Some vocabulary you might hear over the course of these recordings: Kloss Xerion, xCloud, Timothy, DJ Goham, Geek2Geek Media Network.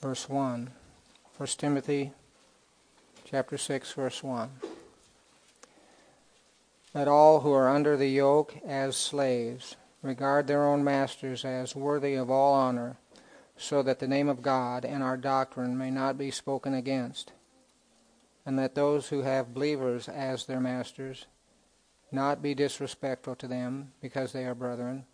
verse 1. 1 Timothy chapter 6, verse 1. Let all who are under the yoke as slaves regard their own masters as worthy of all honor, so that the name of God and our doctrine may not be spoken against. And let those who have believers as their masters not be disrespectful to them, because they are brethren,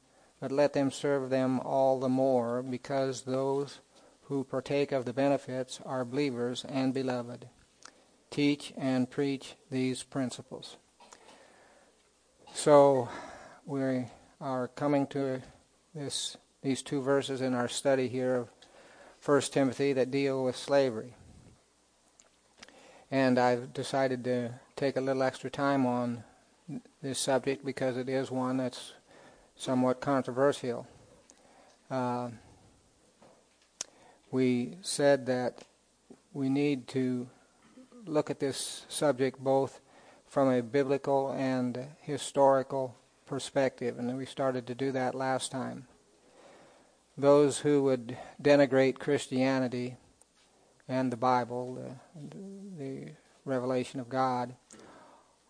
but let them serve them all the more, because those who partake of the benefits are believers and beloved. Teach and preach these principles. So we are coming to these two verses in our study here of 1 Timothy that deal with slavery. And I've decided to take a little extra time on this subject because it is one that's somewhat controversial. We said that we need to look at this subject both from a biblical and historical perspective, and we started to do that last time. Those who would denigrate Christianity and the Bible, the revelation of God,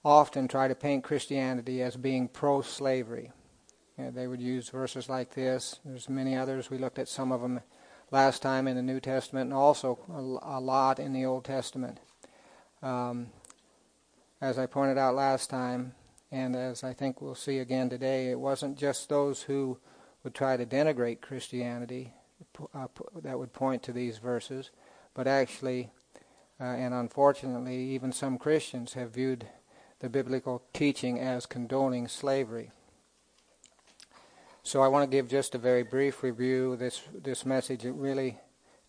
often try to paint Christianity as being pro-slavery. They would use verses like this. There's many others. We looked at some of them last time in the New Testament, and also a lot in the Old Testament. As I pointed out last time, and as I think we'll see again today, it wasn't just those who would try to denigrate Christianity that would point to these verses, but actually, and unfortunately, even some Christians have viewed the biblical teaching as condoning slavery. So I want to give just a very brief review. This message, it really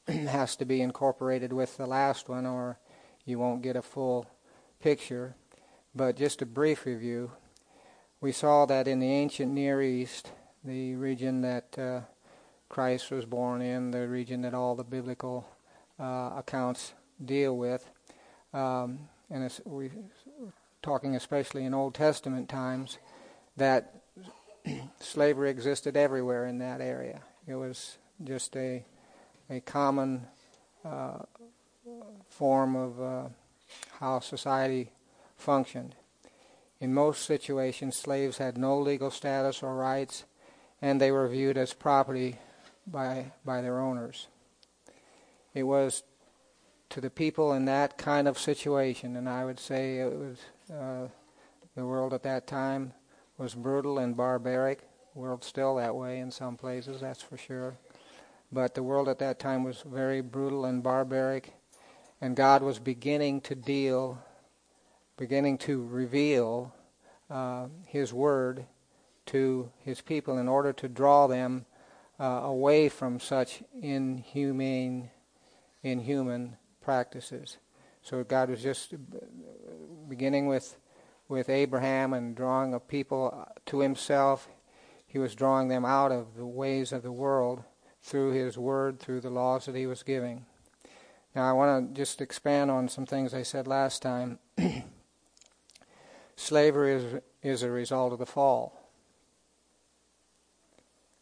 has to be incorporated with the last one, or you won't get a full picture. But just a brief review. We saw that in the ancient Near East, the region that Christ was born in, the region that all the biblical accounts deal with, and we're talking especially in Old Testament times, that slavery existed everywhere in that area. It was just a common form of how society functioned. In most situations, slaves had no legal status or rights, and they were viewed as property by their owners. It was to the people in that kind of situation, and I would say it was the world at that time was brutal and barbaric. The world's still that way in some places, that's for sure. But the world at that time was very brutal and barbaric, and God was beginning to reveal His Word to His people in order to draw them away from such inhuman practices. So God was just beginning with Abraham and drawing a people to Himself. He was drawing them out of the ways of the world through His Word, through the laws that He was giving. Now I want to just expand on some things I said last time. Slavery is a result of the fall,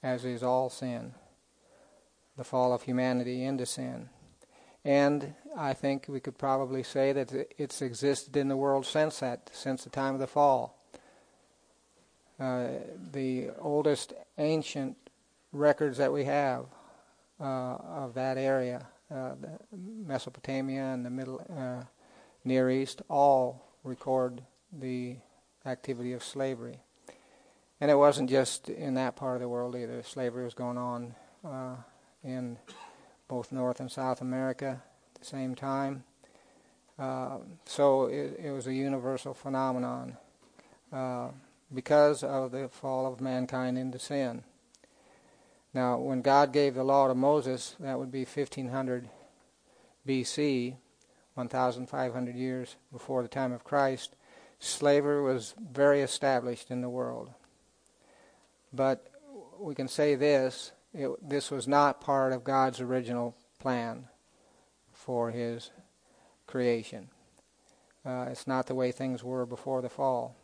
as is all sin, the fall of humanity into sin. And I think we could probably say that it's existed in the world since the time of the fall. The oldest ancient records that we have of that area, Mesopotamia and the Near East, all record the activity of slavery. And it wasn't just in that part of the world either. Slavery was going on in both North and South America at the same time. So it was a universal phenomenon because of the fall of mankind into sin. Now, when God gave the law to Moses, that would be 1500 B.C., 1,500 years before the time of Christ, slavery was very established in the world. But we can say this, this was not part of God's original plan for His creation. It's not the way things were before the fall.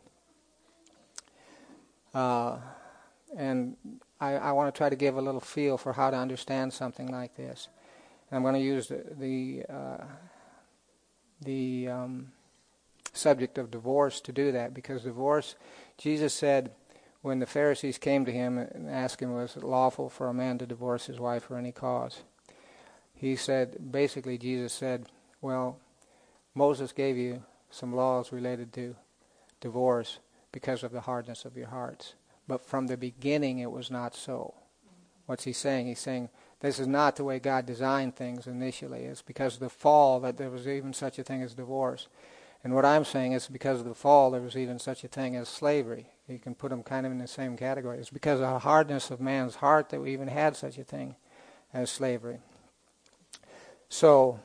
And I want to try to give a little feel for how to understand something like this. I'm going to use the subject of divorce to do that, because divorce, Jesus said when the Pharisees came to him and asked him, was it lawful for a man to divorce his wife for any cause? He said, basically Jesus said, well, Moses gave you some laws related to divorce because of the hardness of your hearts. But from the beginning it was not so. What's he saying? He's saying this is not the way God designed things initially. It's because of the fall that there was even such a thing as divorce. And what I'm saying is because of the fall there was even such a thing as slavery. You can put them kind of in the same category. It's because of the hardness of man's heart that we even had such a thing as slavery. So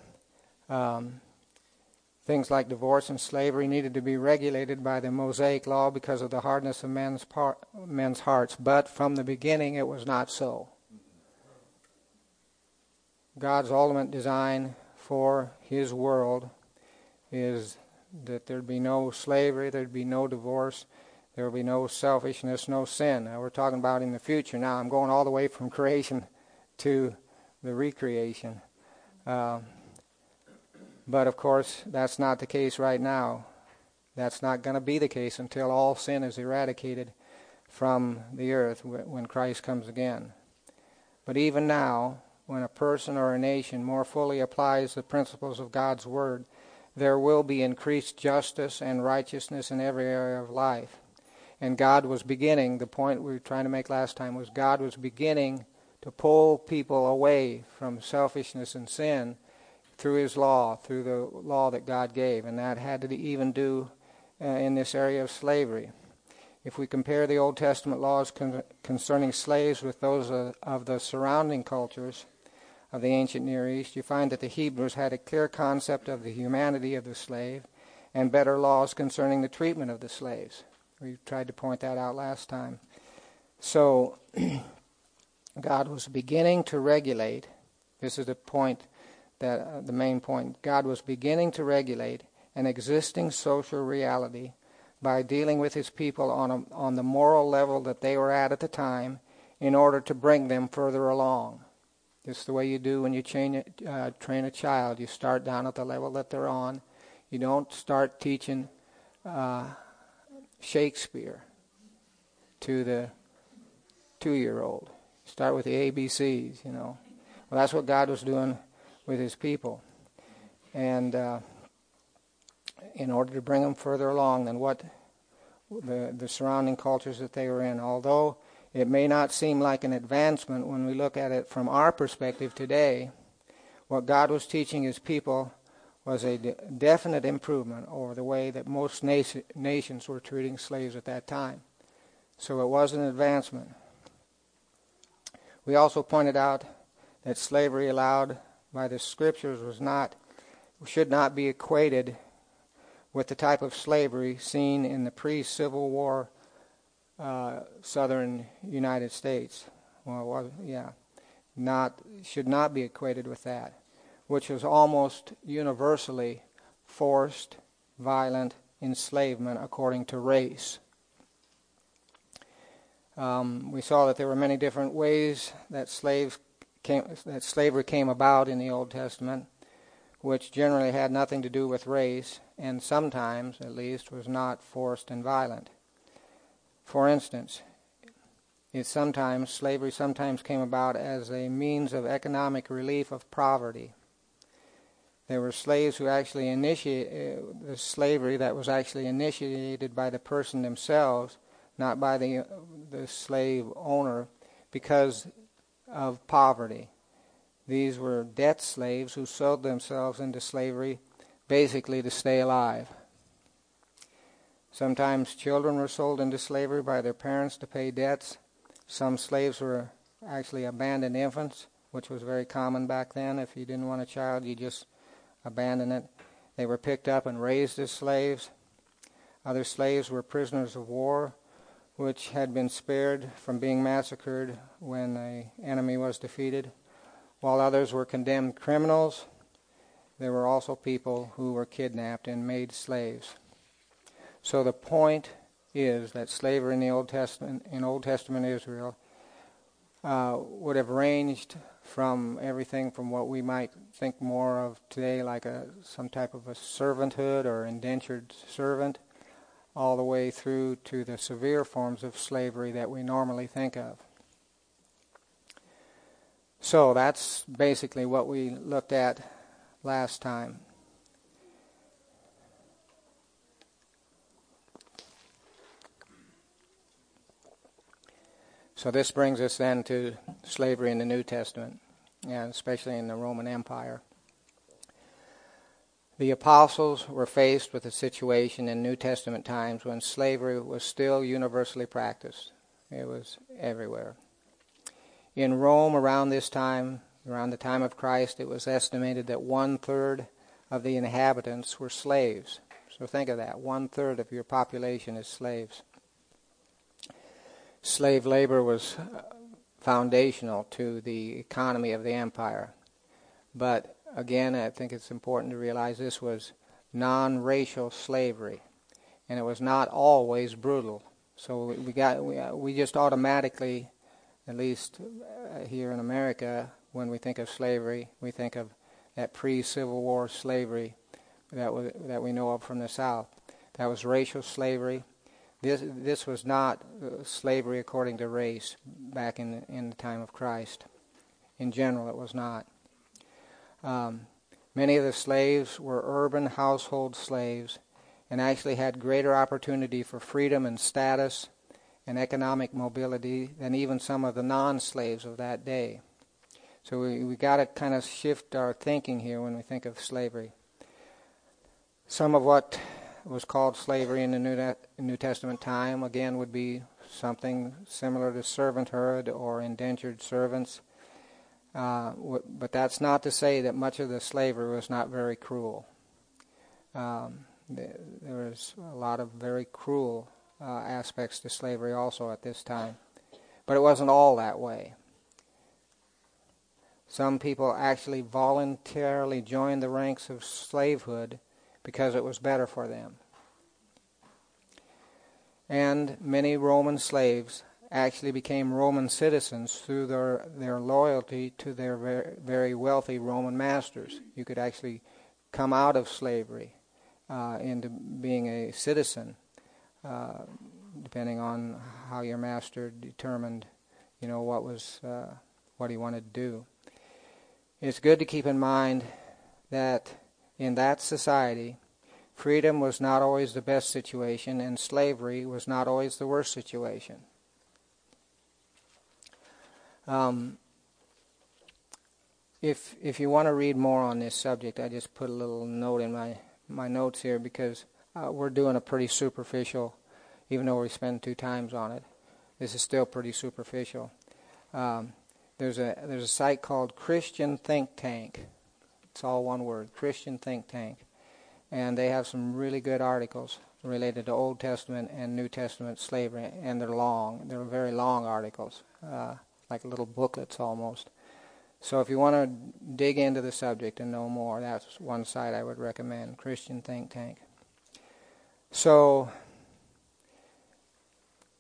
things like divorce and slavery needed to be regulated by the Mosaic law because of the hardness of men's hearts. But from the beginning, it was not so. God's ultimate design for his world is that there'd be no slavery, there'd be no divorce, there'd be no selfishness, no sin. Now we're talking about in the future. Now I'm going all the way from creation to the recreation. But of course, that's not the case right now. That's not going to be the case until all sin is eradicated from the earth when Christ comes again. But even now, when a person or a nation more fully applies the principles of God's word, there will be increased justice and righteousness in every area of life. And God was beginning, the point we were trying to make last time was God was beginning to pull people away from selfishness and sin through his law, through the law that God gave. And that had to even do in this area of slavery. If we compare the Old Testament laws concerning slaves with those of the surrounding cultures of the ancient Near East, you find that the Hebrews had a clear concept of the humanity of the slave and better laws concerning the treatment of the slaves. We tried to point that out last time. So God was beginning to regulate. This is the point. The main point, God was beginning to regulate an existing social reality by dealing with his people on the moral level that they were at the time in order to bring them further along. It's the way you do when you train a child. You start down at the level that they're on. You don't start teaching Shakespeare to the 2-year-old. You start with the ABCs, you know. Well, that's what God was doing with his people, and in order to bring them further along than what the surrounding cultures that they were in. Although it may not seem like an advancement when we look at it from our perspective today, what God was teaching his people was a definite improvement over the way that most nations were treating slaves at that time. So it was an advancement. We also pointed out that slavery allowed by the scriptures should not be equated with the type of slavery seen in the pre-Civil War southern United States. Should not be equated with that, which was almost universally forced, violent enslavement according to race. We saw that there were many different ways that slavery came about in the Old Testament, which generally had nothing to do with race, and sometimes, at least, was not forced and violent. For instance, slavery sometimes came about as a means of economic relief of poverty. There were slaves who actually initiated the slavery that was actually initiated by the person themselves, not by the slave owner, because of poverty. These were debt slaves who sold themselves into slavery basically to stay alive. Sometimes children were sold into slavery by their parents to pay debts. Some slaves were actually abandoned infants, which was very common back then. If you didn't want a child, you just abandoned it. They were picked up and raised as slaves. Other slaves were prisoners of war, which had been spared from being massacred when the enemy was defeated, while others were condemned criminals. There were also people who were kidnapped and made slaves. So the point is that slavery in Old Testament Israel would have ranged from everything from what we might think more of today, like some type of a servanthood or indentured servant, all the way through to the severe forms of slavery that we normally think of. So that's basically what we looked at last time. So this brings us then to slavery in the New Testament, and especially in the Roman Empire. The apostles were faced with a situation in New Testament times when slavery was still universally practiced. It was everywhere. In Rome around this time, around the time of Christ, it was estimated that 1/3 of the inhabitants were slaves. So think of that, 1/3 of your population is slaves. Slave labor was foundational to the economy of the empire. But again, I think it's important to realize this was non-racial slavery, and it was not always brutal. So we just automatically, at least here in America, when we think of slavery, we think of that pre-Civil War slavery that we know of from the South. That was racial slavery. This was not slavery according to race back in the time of Christ. In general, it was not. Many of the slaves were urban household slaves and actually had greater opportunity for freedom and status and economic mobility than even some of the non-slaves of that day. So we got to kind of shift our thinking here when we think of slavery. Some of what was called slavery in the New Testament time, again, would be something similar to servanthood or indentured servants. But that's not to say that much of the slavery was not very cruel. There was a lot of very cruel aspects to slavery also at this time. But it wasn't all that way. Some people actually voluntarily joined the ranks of slavehood because it was better for them. And many Roman slaves actually became Roman citizens through their loyalty to their very wealthy Roman masters. You could actually come out of slavery into being a citizen, depending on how your master determined, what he wanted to do. It's good to keep in mind that in that society, freedom was not always the best situation, and slavery was not always the worst situation. If you want to read more on this subject, I just put a little note in my notes here because we're doing a pretty superficial, even though we spend two times on it, this is still pretty superficial. There's a site called Christian Think Tank. It's all one word, Christian Think Tank. And they have some really good articles related to Old Testament and New Testament slavery, and they're long. They're very long articles, like little booklets almost. So if you want to dig into the subject and know more, that's one site I would recommend, Christian Think Tank. So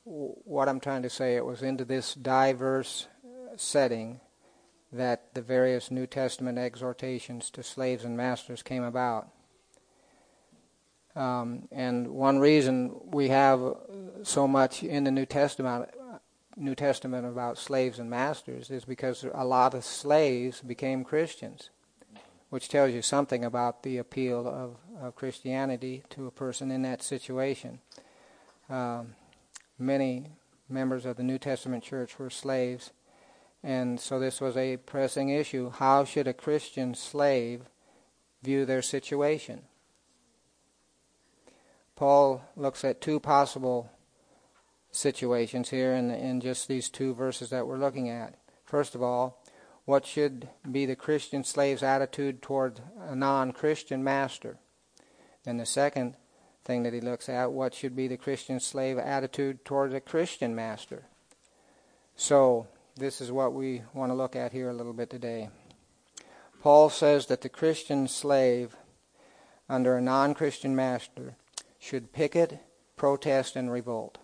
what I'm trying to say, it was into this diverse setting that the various New Testament exhortations to slaves and masters came about. And one reason we have so much in the New Testament about slaves and masters is because a lot of slaves became Christians, which tells you something about the appeal of Christianity to a person in that situation. Many members of the New Testament church were slaves, and so this was a pressing issue. How should a Christian slave view their situation? Paul looks at two possible situations here in just these two verses that we're looking at. First of all, what should be the Christian slave's attitude toward a non-Christian master? And the second thing that he looks at, what should be the Christian slave attitude toward a Christian master? So this is what we want to look at here a little bit today. Paul says that the Christian slave under a non-Christian master should picket, protest, and revolt.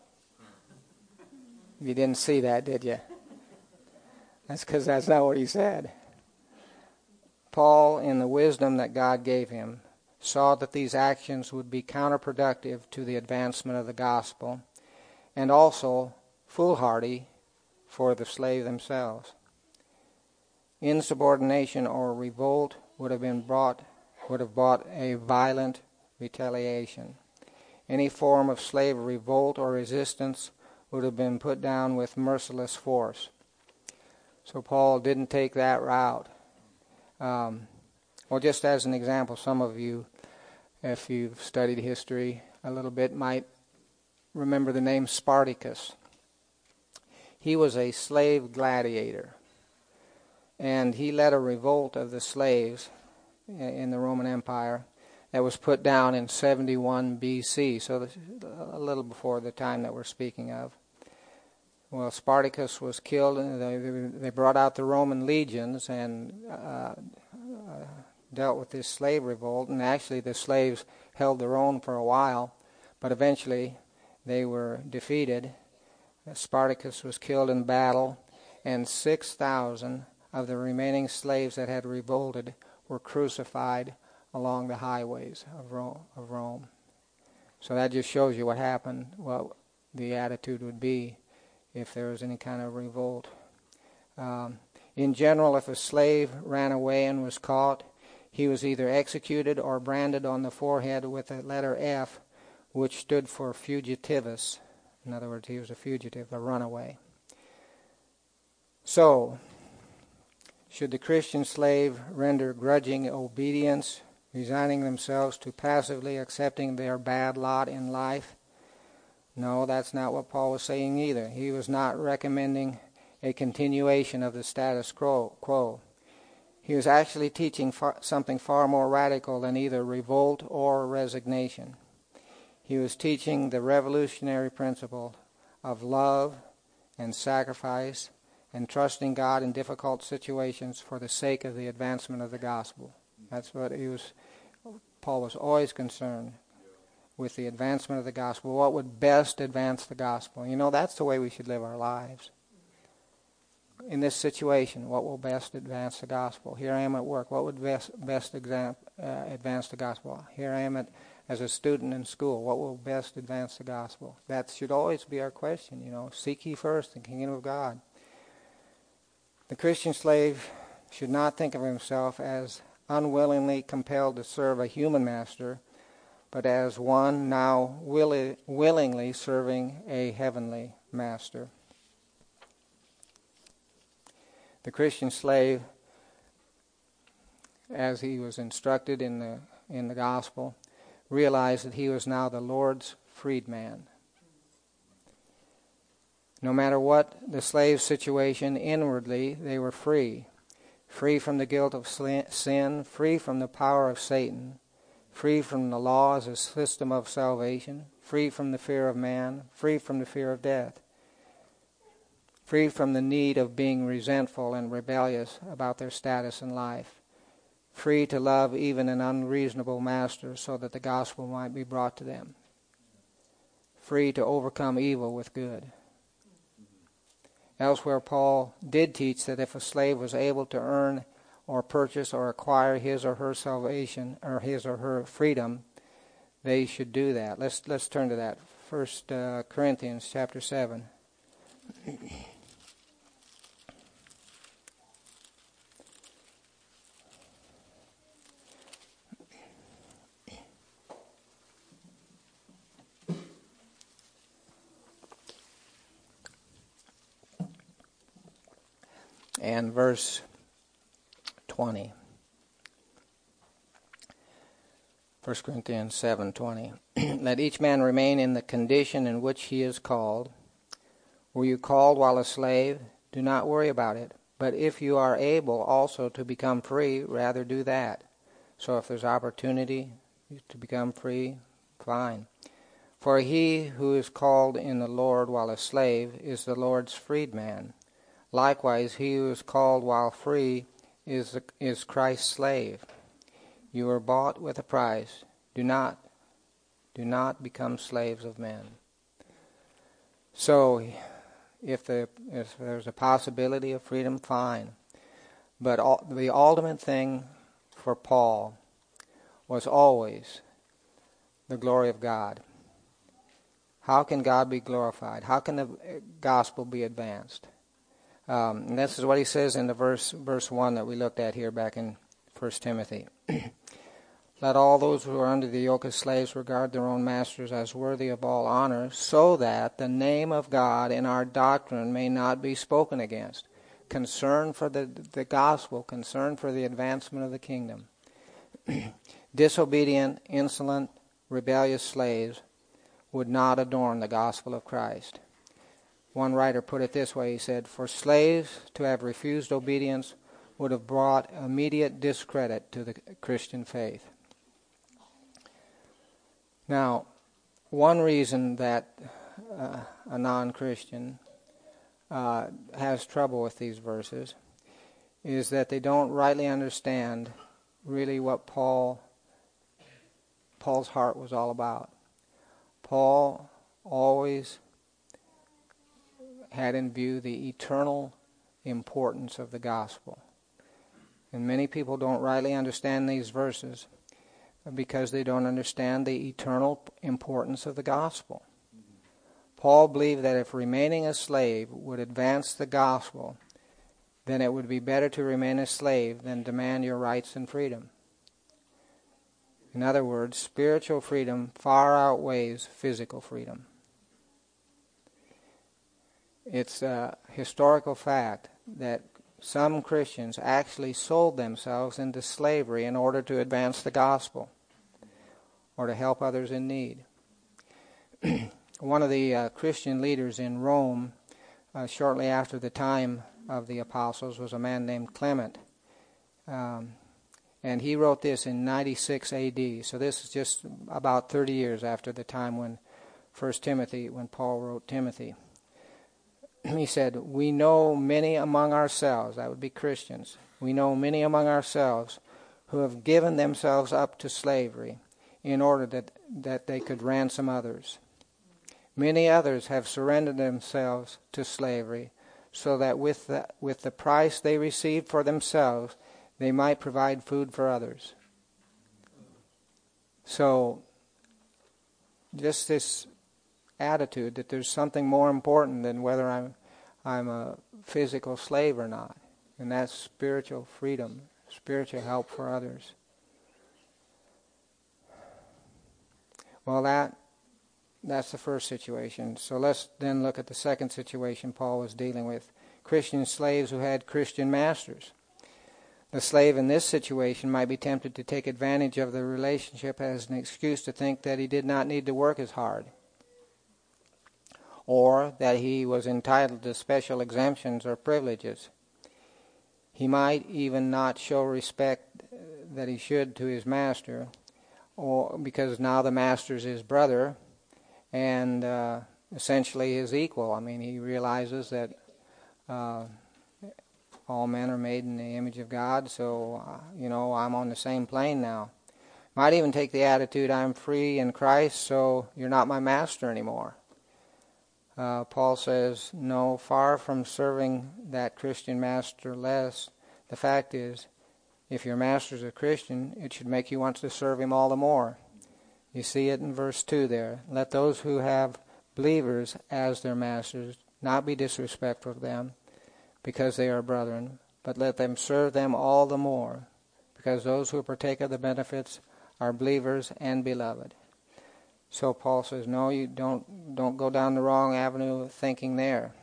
You didn't see that, did you? That's because that's not what he said. Paul, in the wisdom that God gave him, saw that these actions would be counterproductive to the advancement of the gospel and also foolhardy for the slave themselves. Insubordination or revolt would have brought a violent retaliation. Any form of slave revolt or resistance would have been put down with merciless force. So Paul didn't take that route. Well, just as an example, some of you, if you've studied history a little bit, might remember the name Spartacus. He was a slave gladiator, and he led a revolt of the slaves in the Roman Empire that was put down in 71 B.C., so a little before the time that we're speaking of. Well, Spartacus was killed, and they brought out the Roman legions and dealt with this slave revolt, and actually the slaves held their own for a while, but eventually they were defeated. Spartacus was killed in battle, and 6,000 of the remaining slaves that had revolted were crucified along the highways of Rome. So that just shows you what happened, what the attitude would be if there was any kind of revolt. In general, if a slave ran away and was caught, he was either executed or branded on the forehead with the letter F, which stood for fugitivus. In other words, he was a fugitive, a runaway. So, should the Christian slave render grudging obedience, resigning themselves to passively accepting their bad lot in life? No, that's not what Paul was saying either. He was not recommending a continuation of the status quo. He was actually teaching something far more radical than either revolt or resignation. He was teaching the revolutionary principle of love and sacrifice and trusting God in difficult situations for the sake of the advancement of the gospel. That's what Paul was always concerned with, the advancement of the gospel. What would best advance the gospel? You know, that's the way we should live our lives. In this situation, what will best advance the gospel? Here I am at work. What would best advance the gospel? Here I am as a student in school. What will best advance the gospel? That should always be our question, you know. Seek ye first the kingdom of God. The Christian slave should not think of himself as unwillingly compelled to serve a human master, but as one now willingly serving a heavenly master. The Christian slave, as he was instructed in the gospel, realized that he was now the Lord's freedman. No matter what the slave's situation, inwardly they were free. Free from the guilt of sin, free from the power of Satan, free from the law as a system of salvation, free from the fear of man, free from the fear of death, free from the need of being resentful and rebellious about their status in life, free to love even an unreasonable master so that the gospel might be brought to them, free to overcome evil with good. Elsewhere, Paul did teach that if a slave was able to earn or purchase or acquire his or her salvation or his or her freedom, they should do that. Let's turn to that. 1 Corinthians chapter 7. And verse 20. 1 Corinthians 7:20. Let each man remain in the condition in which he is called. Were you called while a slave? Do not worry about it. But if you are able also to become free, rather do that. So if there's opportunity to become free, fine. For he who is called in the Lord while a slave is the Lord's freedman. Likewise, he who is called while free is Christ's slave. You were bought with a price. Do not become slaves of men. So If there's a possibility of freedom, fine. But the ultimate thing for Paul was always the glory of God. How can God be glorified? How can the gospel be advanced? And this is what he says in the verse 1 that we looked at here back in 1 Timothy. Let all those who are under the yoke of slaves regard their own masters as worthy of all honor, so that the name of God in our doctrine may not be spoken against. Concern for the gospel, concern for the advancement of the kingdom. Disobedient, insolent, rebellious slaves would not adorn the gospel of Christ. One writer put it this way, he said, for slaves to have refused obedience would have brought immediate discredit to the Christian faith. Now, one reason that a non-Christian has trouble with these verses is that they don't rightly understand really what Paul's heart was all about. Paul always had in view the eternal importance of the gospel. And many people don't rightly understand these verses because they don't understand the eternal importance of the gospel. Paul believed that if remaining a slave would advance the gospel, then it would be better to remain a slave than demand your rights and freedom. In other words, spiritual freedom far outweighs physical freedom. It's a historical fact that some Christians actually sold themselves into slavery in order to advance the gospel or to help others in need. One of the Christian leaders in Rome, shortly after the time of the apostles, was a man named Clement. And he wrote this in 96 AD. So this is just about 30 years after the time when Paul wrote Timothy. He said, we know many among ourselves, that would be Christians, we know many among ourselves who have given themselves up to slavery in order that they could ransom others. Many others have surrendered themselves to slavery so that with the price they received for themselves, they might provide food for others. So, just this attitude that there's something more important than whether I'm a physical slave or not, and that's spiritual freedom, spiritual help for others. Well, that's the first situation. So let's then look at the second situation Paul was dealing with, Christian slaves who had Christian masters. The slave in this situation might be tempted to take advantage of the relationship as an excuse to think that he did not need to work as hard, or that he was entitled to special exemptions or privileges. He might even not show respect that he should to his master, or because now the master's his brother and essentially his equal. I mean, he realizes that all men are made in the image of God, so, I'm on the same plane now. Might even take the attitude, I'm free in Christ, so you're not my master anymore. Paul says, no, far from serving that Christian master less, the fact is, if your master's a Christian, it should make you want to serve him all the more. You see it in verse 2 there. Let those who have believers as their masters not be disrespectful to them because they are brethren, but let them serve them all the more because those who partake of the benefits are believers and beloved. So Paul says, no, you don't go down the wrong avenue of thinking there.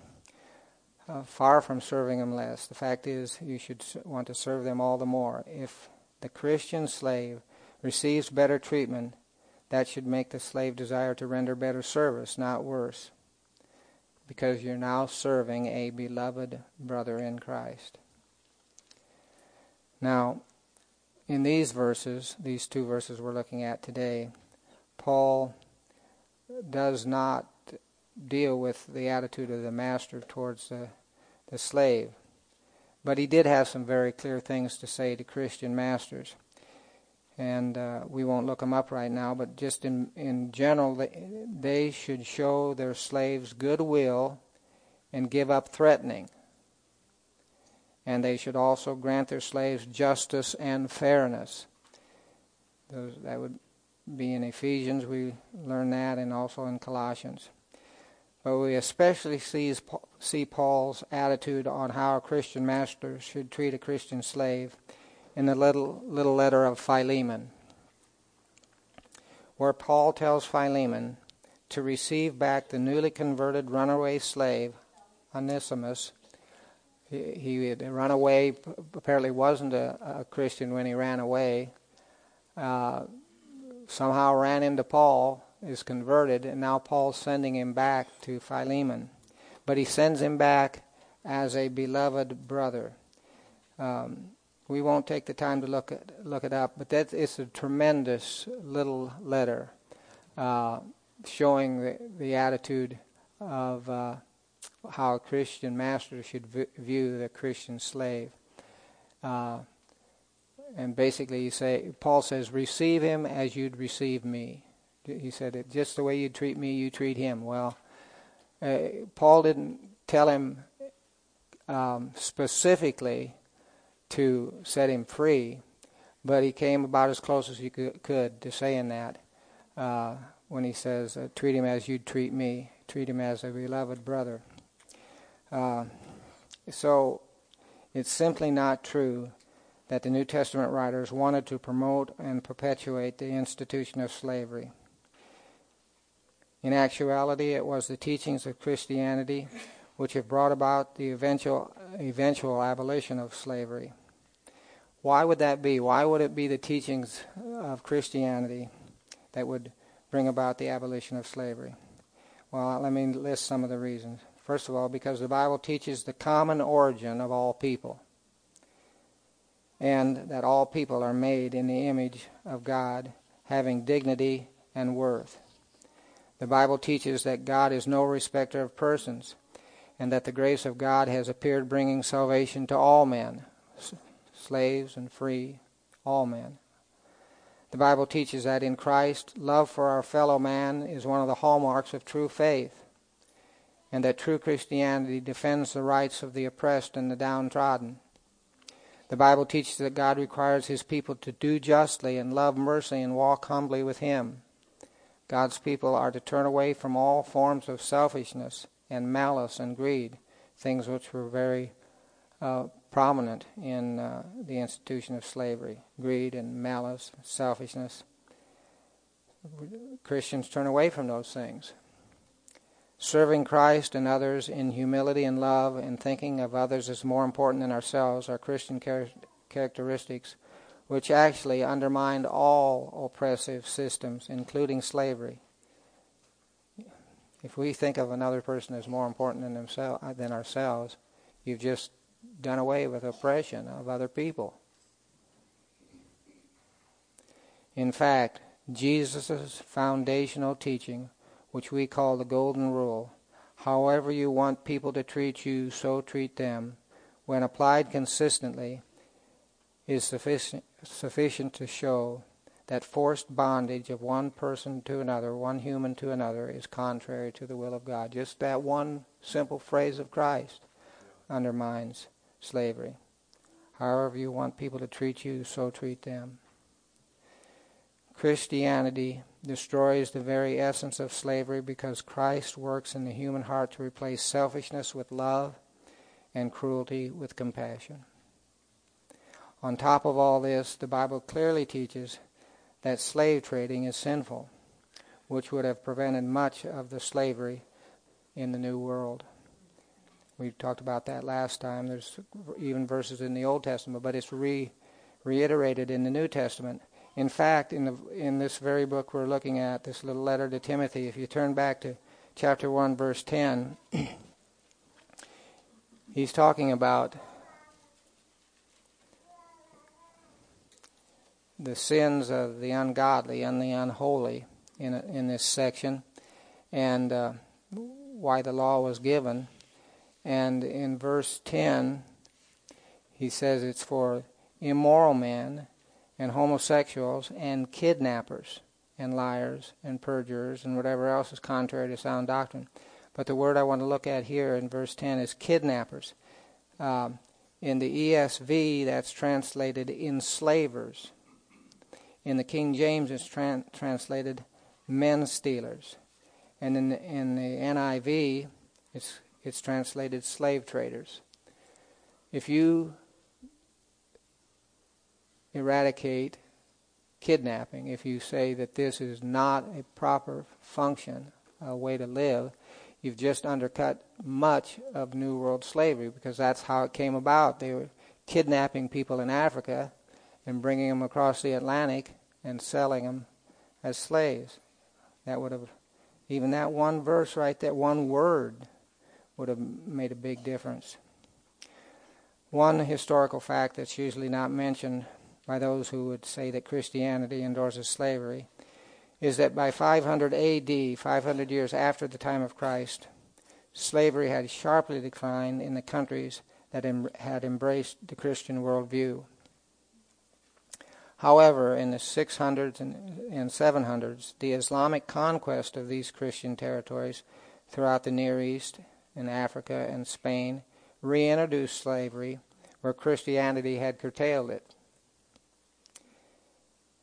Far from serving them less. The fact is, you should want to serve them all the more. If the Christian slave receives better treatment, that should make the slave desire to render better service, not worse, because you're now serving a beloved brother in Christ. Now, in these two verses we're looking at today, Paul does not deal with the attitude of the master towards the slave. But he did have some very clear things to say to Christian masters. And we won't look them up right now, but just in general, they should show their slaves goodwill and give up threatening. And they should also grant their slaves justice and fairness. That would be in Ephesians. We learn that, and also in Colossians. But we especially see Paul's attitude on how a Christian master should treat a Christian slave in the little letter of Philemon, where Paul tells Philemon to receive back the newly converted runaway slave, Onesimus. He had run away, apparently wasn't a Christian when he ran away, somehow ran into Paul, is converted, and now Paul's sending him back to Philemon. But he sends him back as a beloved brother. We won't take the time to look it up, but that is a tremendous little letter showing the attitude of how a Christian master should view the Christian slave. And basically, Paul says, receive him as you'd receive me. He said, just the way you treat me, you treat him. Well, Paul didn't tell him specifically to set him free, but he came about as close as he could to saying that when he says, treat him as you'd treat me, treat him as a beloved brother. So it's simply not true that the New Testament writers wanted to promote and perpetuate the institution of slavery. In actuality, it was the teachings of Christianity which have brought about the eventual abolition of slavery. Why would that be? Why would it be the teachings of Christianity that would bring about the abolition of slavery? Well, let me list some of the reasons. First of all, because the Bible teaches the common origin of all people, and that all people are made in the image of God, having dignity and worth. The Bible teaches that God is no respecter of persons, and that the grace of God has appeared, bringing salvation to all men, slaves and free, all men. The Bible teaches that in Christ, love for our fellow man is one of the hallmarks of true faith, and that true Christianity defends the rights of the oppressed and the downtrodden. The Bible teaches that God requires his people to do justly and love mercy and walk humbly with him. God's people are to turn away from all forms of selfishness and malice and greed, things which were very prominent in the institution of slavery. Greed and malice, selfishness. Christians turn away from those things. Serving Christ and others in humility and love, and thinking of others as more important than ourselves, are Christian characteristics which actually undermined all oppressive systems, including slavery. If we think of another person as more important than ourselves, you've just done away with oppression of other people. In fact, Jesus' foundational teaching, which we call the Golden Rule, however you want people to treat you, so treat them, when applied consistently, is sufficient to show that forced bondage of one person to another, one human to another, is contrary to the will of God. Just that one simple phrase of Christ undermines slavery. However you want people to treat you, so treat them. Christianity destroys the very essence of slavery, because Christ works in the human heart to replace selfishness with love and cruelty with compassion. On top of all this, the Bible clearly teaches that slave trading is sinful, which would have prevented much of the slavery in the New World. We talked about that last time. There's even verses in the Old Testament, but it's reiterated in the New Testament. In fact, in this very book we're looking at, this little letter to Timothy, if you turn back to chapter 1, verse 10, he's talking about the sins of the ungodly and the unholy in this section, and why the law was given. And in verse 10, he says it's for immoral men and homosexuals and kidnappers and liars and perjurers and whatever else is contrary to sound doctrine. But the word I want to look at here in verse 10 is kidnappers. In the ESV, that's translated enslavers. In the King James, it's translated men stealers. And in the NIV, it's translated slave traders. If you eradicate kidnapping, if you say that this is not a proper function, a way to live, you've just undercut much of New World slavery, because that's how it came about. They were kidnapping people in Africa and bringing them across the Atlantic and selling them as slaves. That would have, even that one verse right there, one word would have made a big difference. One historical fact that's usually not mentioned by those who would say that Christianity endorses slavery is that by 500 A.D., 500 years after the time of Christ, slavery had sharply declined in the countries that had embraced the Christian worldview. However, in the 600s and 700s, the Islamic conquest of these Christian territories throughout the Near East and Africa and Spain reintroduced slavery where Christianity had curtailed it.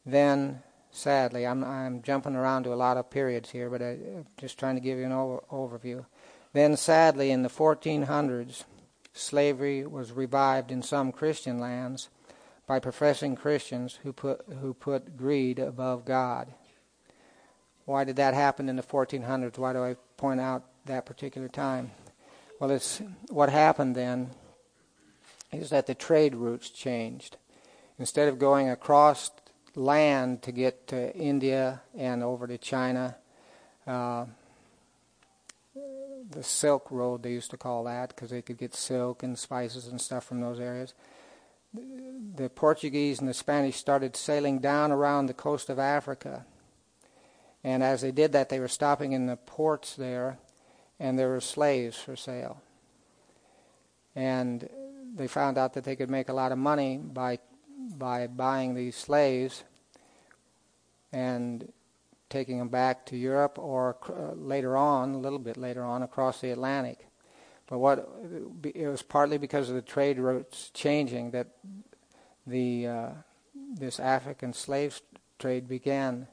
Then, sadly, I'm jumping around to a lot of periods here, but I'm just trying to give you an overview. Then, sadly, in the 1400s, slavery was revived in some Christian lands by professing Christians who put greed above God. Why did that happen in the 1400s? Why do I point out that particular time? Well, it's what happened then is that the trade routes changed. Instead of going across land to get to India and over to China, the Silk Road they used to call that, because they could get silk and spices and stuff from those areas. The Portuguese and the Spanish started sailing down around the coast of Africa, and as they did that, they were stopping in the ports there, and there were slaves for sale. And they found out that they could make a lot of money by buying these slaves and taking them back to Europe, or a little bit later on, across the Atlantic. But it was partly because of the trade routes changing that this African slave trade began.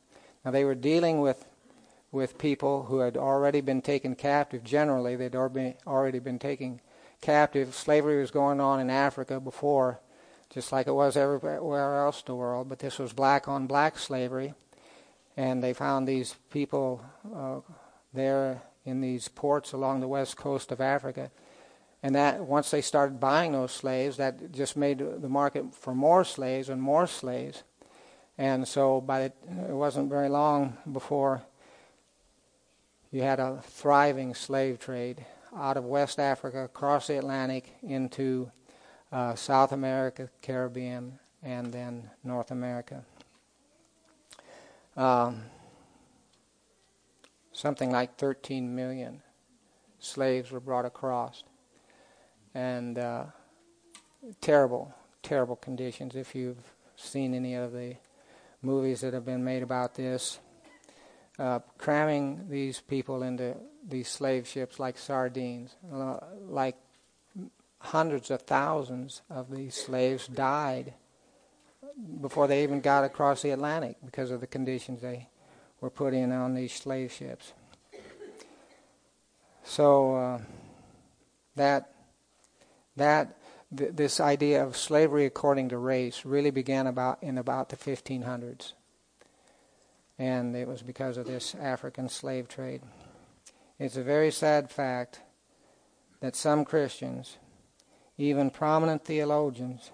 Now, they were dealing with people who had already been taken captive. Generally, they'd already been taken captive. Slavery was going on in Africa before, just like it was everywhere else in the world, but this was black-on-black slavery, and they found these people there in these ports along the west coast of Africa, and that once they started buying those slaves, that just made the market for more slaves, and so it wasn't very long before you had a thriving slave trade out of West Africa, across the Atlantic, into South America, Caribbean, and then North America. Something like 13 million slaves were brought across. And terrible, terrible conditions. If you've seen any of the movies that have been made about this, cramming these people into these slave ships like sardines, like hundreds of thousands of these slaves died before they even got across the Atlantic because of the conditions they were put in on these slave ships. So this idea of slavery according to race really began about the 1500s, and it was because of this African slave trade. It's a very sad fact that some Christians, even prominent theologians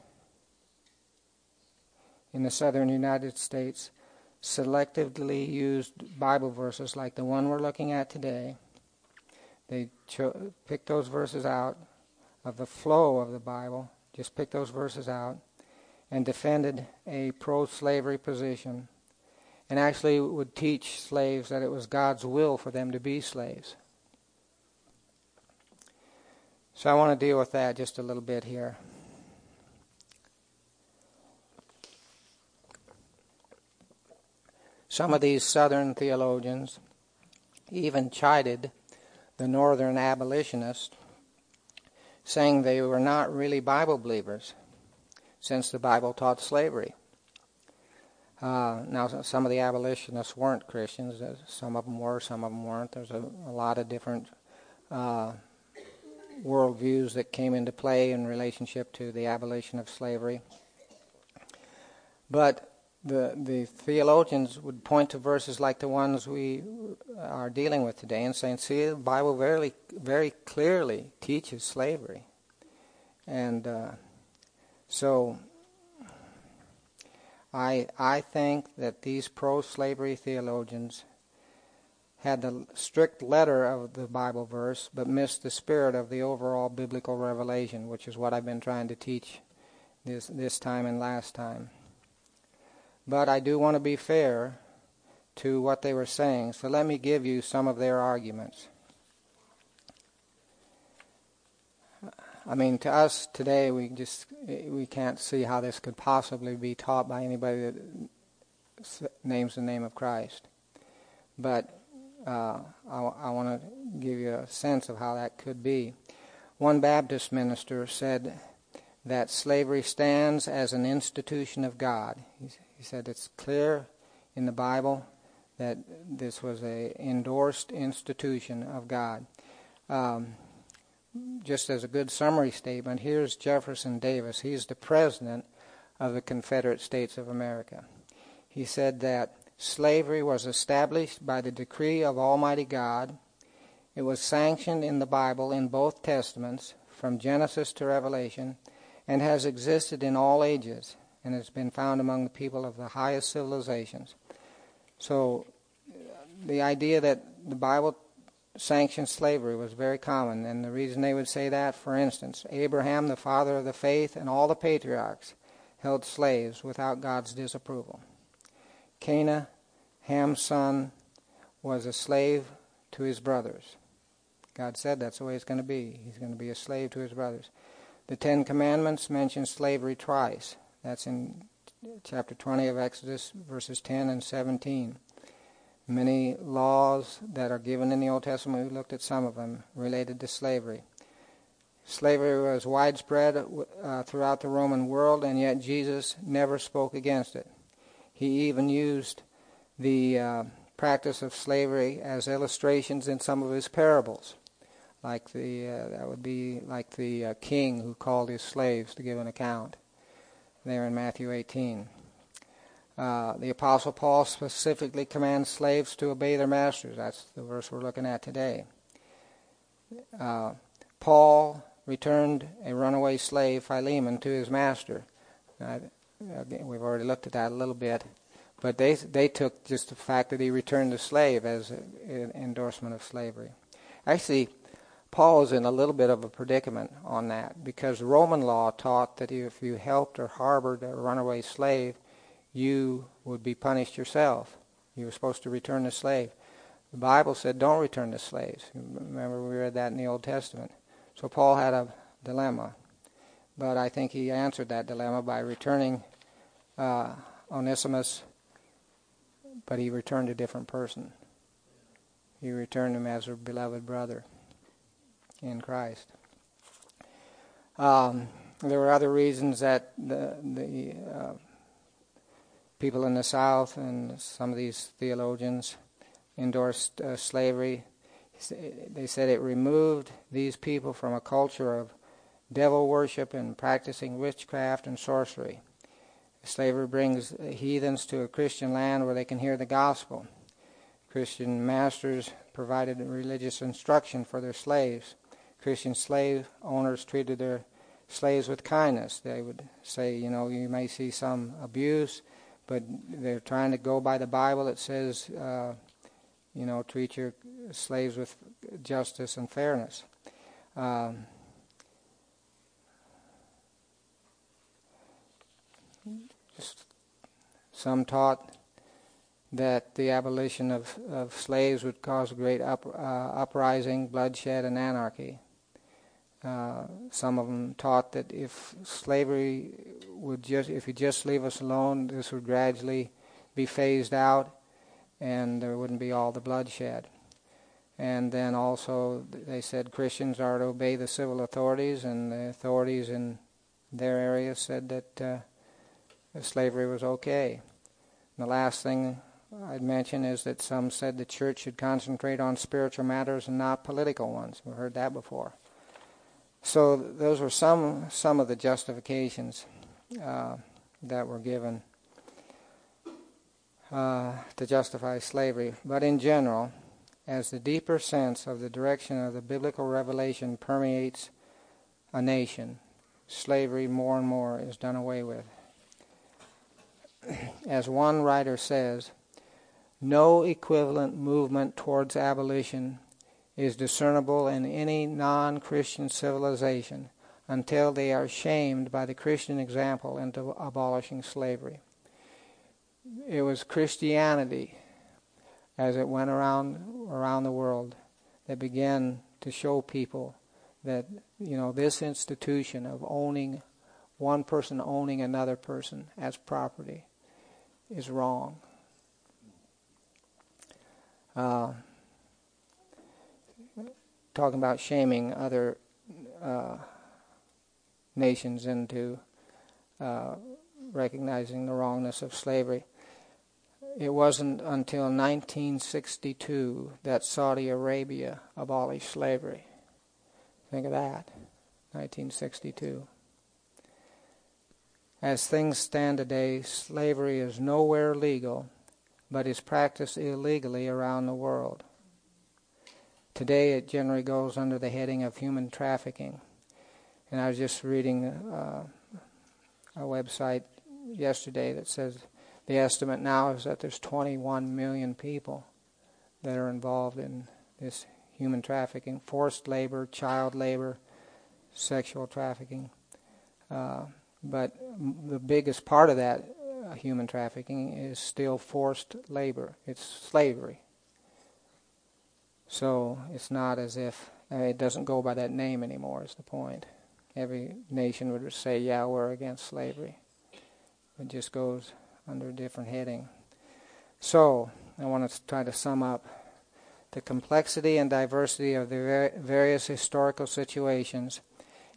in the southern United States, selectively used Bible verses like the one we're looking at today. They picked those verses out of the flow of the Bible, just picked those verses out, and defended a pro-slavery position, and actually would teach slaves that it was God's will for them to be slaves. So I want to deal with that just a little bit here. Some of these southern theologians even chided the northern abolitionists, saying they were not really Bible believers, since the Bible taught slavery. Now, some of the abolitionists weren't Christians. Some of them were, some of them weren't. There's a lot of different worldviews that came into play in relationship to the abolition of slavery. But the theologians would point to verses like the ones we are dealing with today and saying, see, the Bible very, very clearly teaches slavery. And so... I think that these pro-slavery theologians had the strict letter of the Bible verse, but missed the spirit of the overall biblical revelation, which is what I've been trying to teach this time and last time. But I do want to be fair to what they were saying, so let me give you some of their arguments. I mean, to us today, we can't see how this could possibly be taught by anybody that names the name of Christ. But I want to give you a sense of how that could be. One Baptist minister said that slavery stands as an institution of God. He said it's clear in the Bible that this was an endorsed institution of God. Just as a good summary statement, here's Jefferson Davis. He's the president of the Confederate States of America. He said that slavery was established by the decree of Almighty God. It was sanctioned in the Bible in both Testaments, from Genesis to Revelation, and has existed in all ages, and has been found among the people of the highest civilizations. So the idea that the Bible sanctioned slavery was very common, and the reason they would say that, for instance, Abraham, the father of the faith, and all the patriarchs held slaves without God's disapproval. Cana, Ham's son, was a slave to his brothers. God said that's the way it's going to be. He's going to be a slave to his brothers. The Ten Commandments mention slavery twice. That's in chapter 20 of Exodus, verses 10 and 17. Many laws that are given in the Old Testament, we looked at some of them, related to slavery. Slavery was widespread throughout the Roman world, and yet Jesus never spoke against it. He even used the practice of slavery as illustrations in some of his parables, like the king who called his slaves to give an account, there in Matthew 18. The Apostle Paul specifically commands slaves to obey their masters. That's the verse we're looking at today. Paul returned a runaway slave, Philemon, to his master. We've already looked at that a little bit. But they took just the fact that he returned the slave as an endorsement of slavery. Actually, Paul is in a little bit of a predicament on that, because Roman law taught that if you helped or harbored a runaway slave, you would be punished yourself. You were supposed to return the slave. The Bible said don't return the slaves. Remember, we read that in the Old Testament. So Paul had a dilemma. But I think he answered that dilemma by returning Onesimus, but he returned a different person. He returned him as a beloved brother in Christ. There were other reasons that the people in the South and some of these theologians endorsed slavery. They said it removed these people from a culture of devil worship and practicing witchcraft and sorcery. Slavery brings heathens to a Christian land where they can hear the gospel. Christian masters provided religious instruction for their slaves. Christian slave owners treated their slaves with kindness. They would say, you know, you may see some abuse, but they're trying to go by the Bible. It says, treat your slaves with justice and fairness. Some taught that the abolition of slaves would cause great uprising, bloodshed, and anarchy. Some of them taught that if slavery if you just leave us alone, this would gradually be phased out and there wouldn't be all the bloodshed. And then also they said Christians are to obey the civil authorities, and the authorities in their area said that slavery was okay. And the last thing I'd mention is that some said the church should concentrate on spiritual matters and not political ones. We've heard that before. So those were some of the justifications that were given to justify slavery. But in general, as the deeper sense of the direction of the biblical revelation permeates a nation, slavery more and more is done away with. As one writer says, no equivalent movement towards abolition is discernible in any non-Christian civilization until they are shamed by the Christian example into abolishing slavery. It was Christianity, as it went around the world, that began to show people that, you know, this institution of owning, one person owning another person as property, is wrong. Talking about shaming other nations into recognizing the wrongness of slavery. It wasn't until 1962 that Saudi Arabia abolished slavery. Think of that, 1962. As things stand today, slavery is nowhere legal, but is practiced illegally around the world. Today it generally goes under the heading of human trafficking. And I was just reading a website yesterday that says, the estimate now is that there's 21 million people that are involved in this human trafficking, forced labor, child labor, sexual trafficking. But the biggest part of that human trafficking is still forced labor. It's slavery. So it's not as if, it doesn't go by that name anymore is the point. Every nation would say, yeah, we're against slavery. It just goes under a different heading. So, I want to try to sum up. The complexity and diversity of the various historical situations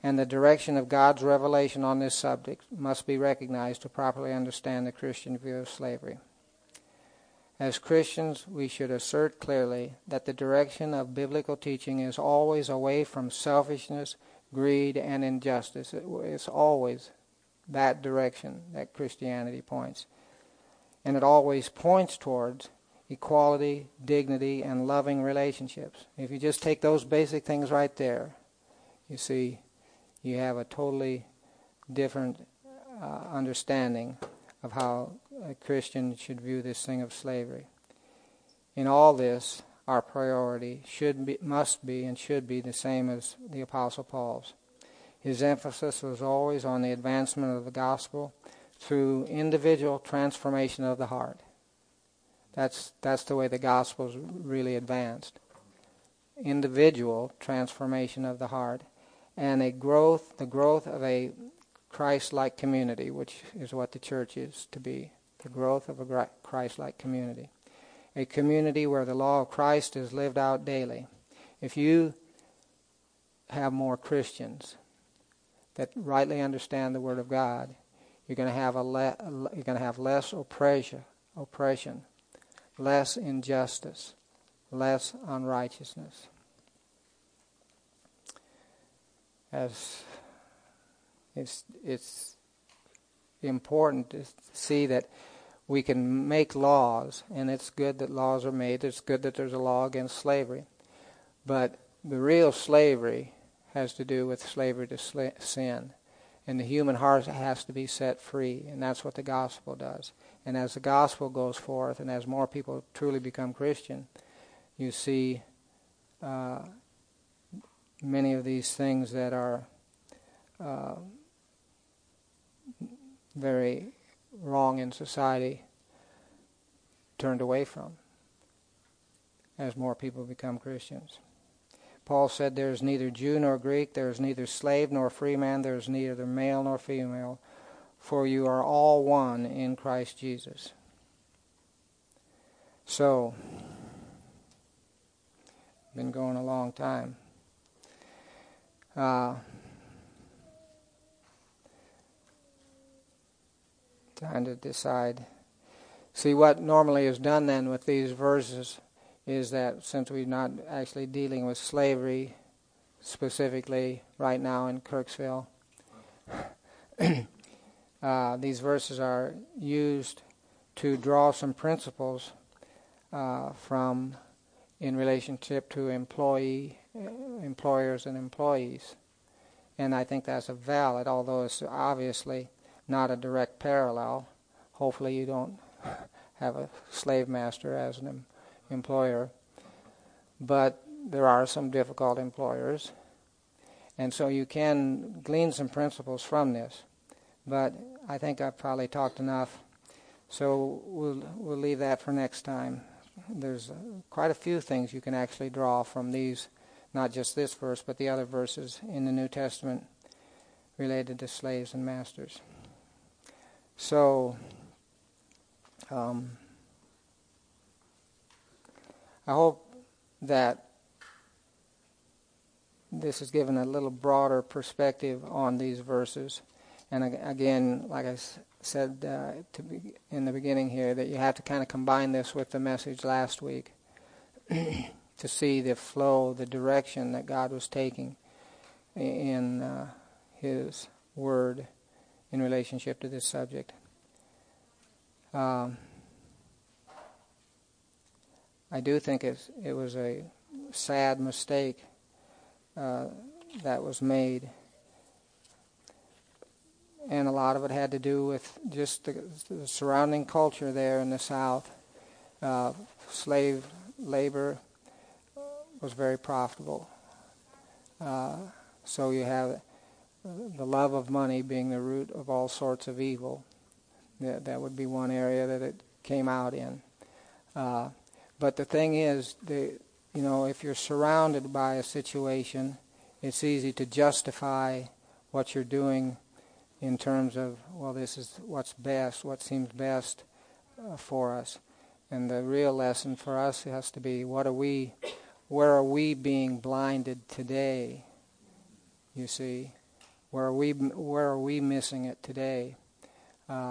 and the direction of God's revelation on this subject must be recognized to properly understand the Christian view of slavery. As Christians, we should assert clearly that the direction of biblical teaching is always away from selfishness, greed, and injustice. It's always that direction that Christianity points. And it always points towards equality, dignity, and loving relationships. If you just take those basic things right there, you see, you have a totally different understanding of how a Christian should view this thing of slavery. In all this, our priority must be, and should be the same as the Apostle Paul's. His emphasis was always on the advancement of the gospel through individual transformation of the heart. That's the way the gospel's really advanced. Individual transformation of the heart and the growth of a Christ-like community, which is what the church is to be, the growth of a Christ-like community. A community where the law of Christ is lived out daily. If you have more Christians that rightly understand the Word of God, you're going to have less oppression, less injustice, less unrighteousness. As it's important to see that we can make laws, and it's good that laws are made. It's good that there's a law against slavery, but the real slavery has to do with slavery to sin. And the human heart has to be set free, and that's what the gospel does. And as the gospel goes forth, and as more people truly become Christian, you see many of these things that are very wrong in society turned away from as more people become Christians. Paul said, there is neither Jew nor Greek, there is neither slave nor free man, there is neither male nor female, for you are all one in Christ Jesus. So, Been going a long time. Trying to decide. See, what normally is done then with these verses is that since we're not actually dealing with slavery specifically right now in Kirksville, these verses are used to draw some principles from in relationship to employers and employees. And I think that's a valid, although it's obviously not a direct parallel. Hopefully you don't have a slave master as an employer. But there are some difficult employers. And so you can glean some principles from this. But I think I've probably talked enough. So we'll leave that for next time. There's quite a few things you can actually draw from these, not just this verse, but the other verses in the New Testament related to slaves and masters. So, I hope that this has given a little broader perspective on these verses. And again, like I said in the beginning here, that you have to kind of combine this with the message last week to see the flow, the direction that God was taking in His Word in relationship to this subject. I do think it was a sad mistake that was made. And a lot of it had to do with just the surrounding culture there in the South. Slave labor was very profitable. So you have the love of money being the root of all sorts of evil. That would be one area that it came out in. But the thing is, if you're surrounded by a situation, it's easy to justify what you're doing in terms of, well, this is what's best, what seems best for us. And the real lesson for us has to be, where are we being blinded today? You see, where are we missing it today? Where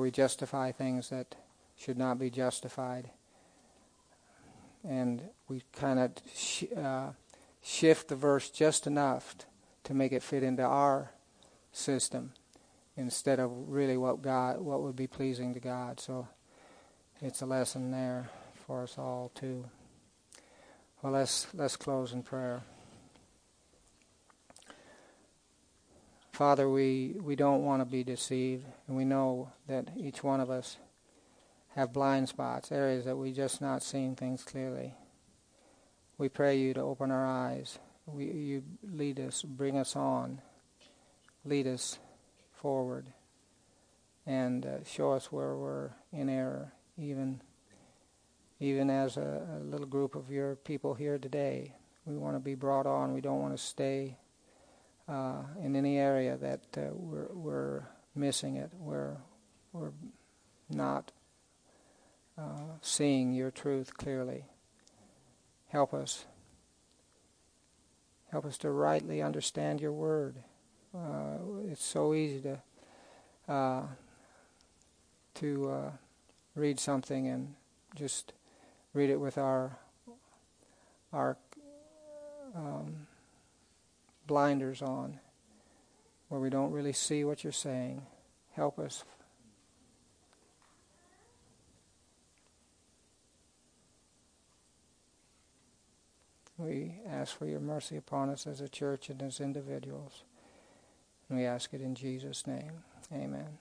we justify things that should not be justified. And we kind of shift the verse just enough to make it fit into our system instead of really what would be pleasing to God. So it's a lesson there for us all too. Well, let's close in prayer. Father, we don't want to be deceived, and we know that each one of us have blind spots, areas that we just not seeing things clearly. We pray you to open our eyes. You lead us, bring us on. Lead us forward and show us where we're in error, even as a little group of your people here today. We want to be brought on. We don't want to stay in any area that we're missing it, where we're not seeing your truth clearly. Help us. Help us to rightly understand your word. It's so easy to read something and just read it with our blinders on, where we don't really see what you're saying. Help us. We ask for your mercy upon us as a church and as individuals. We ask it in Jesus' name. Amen.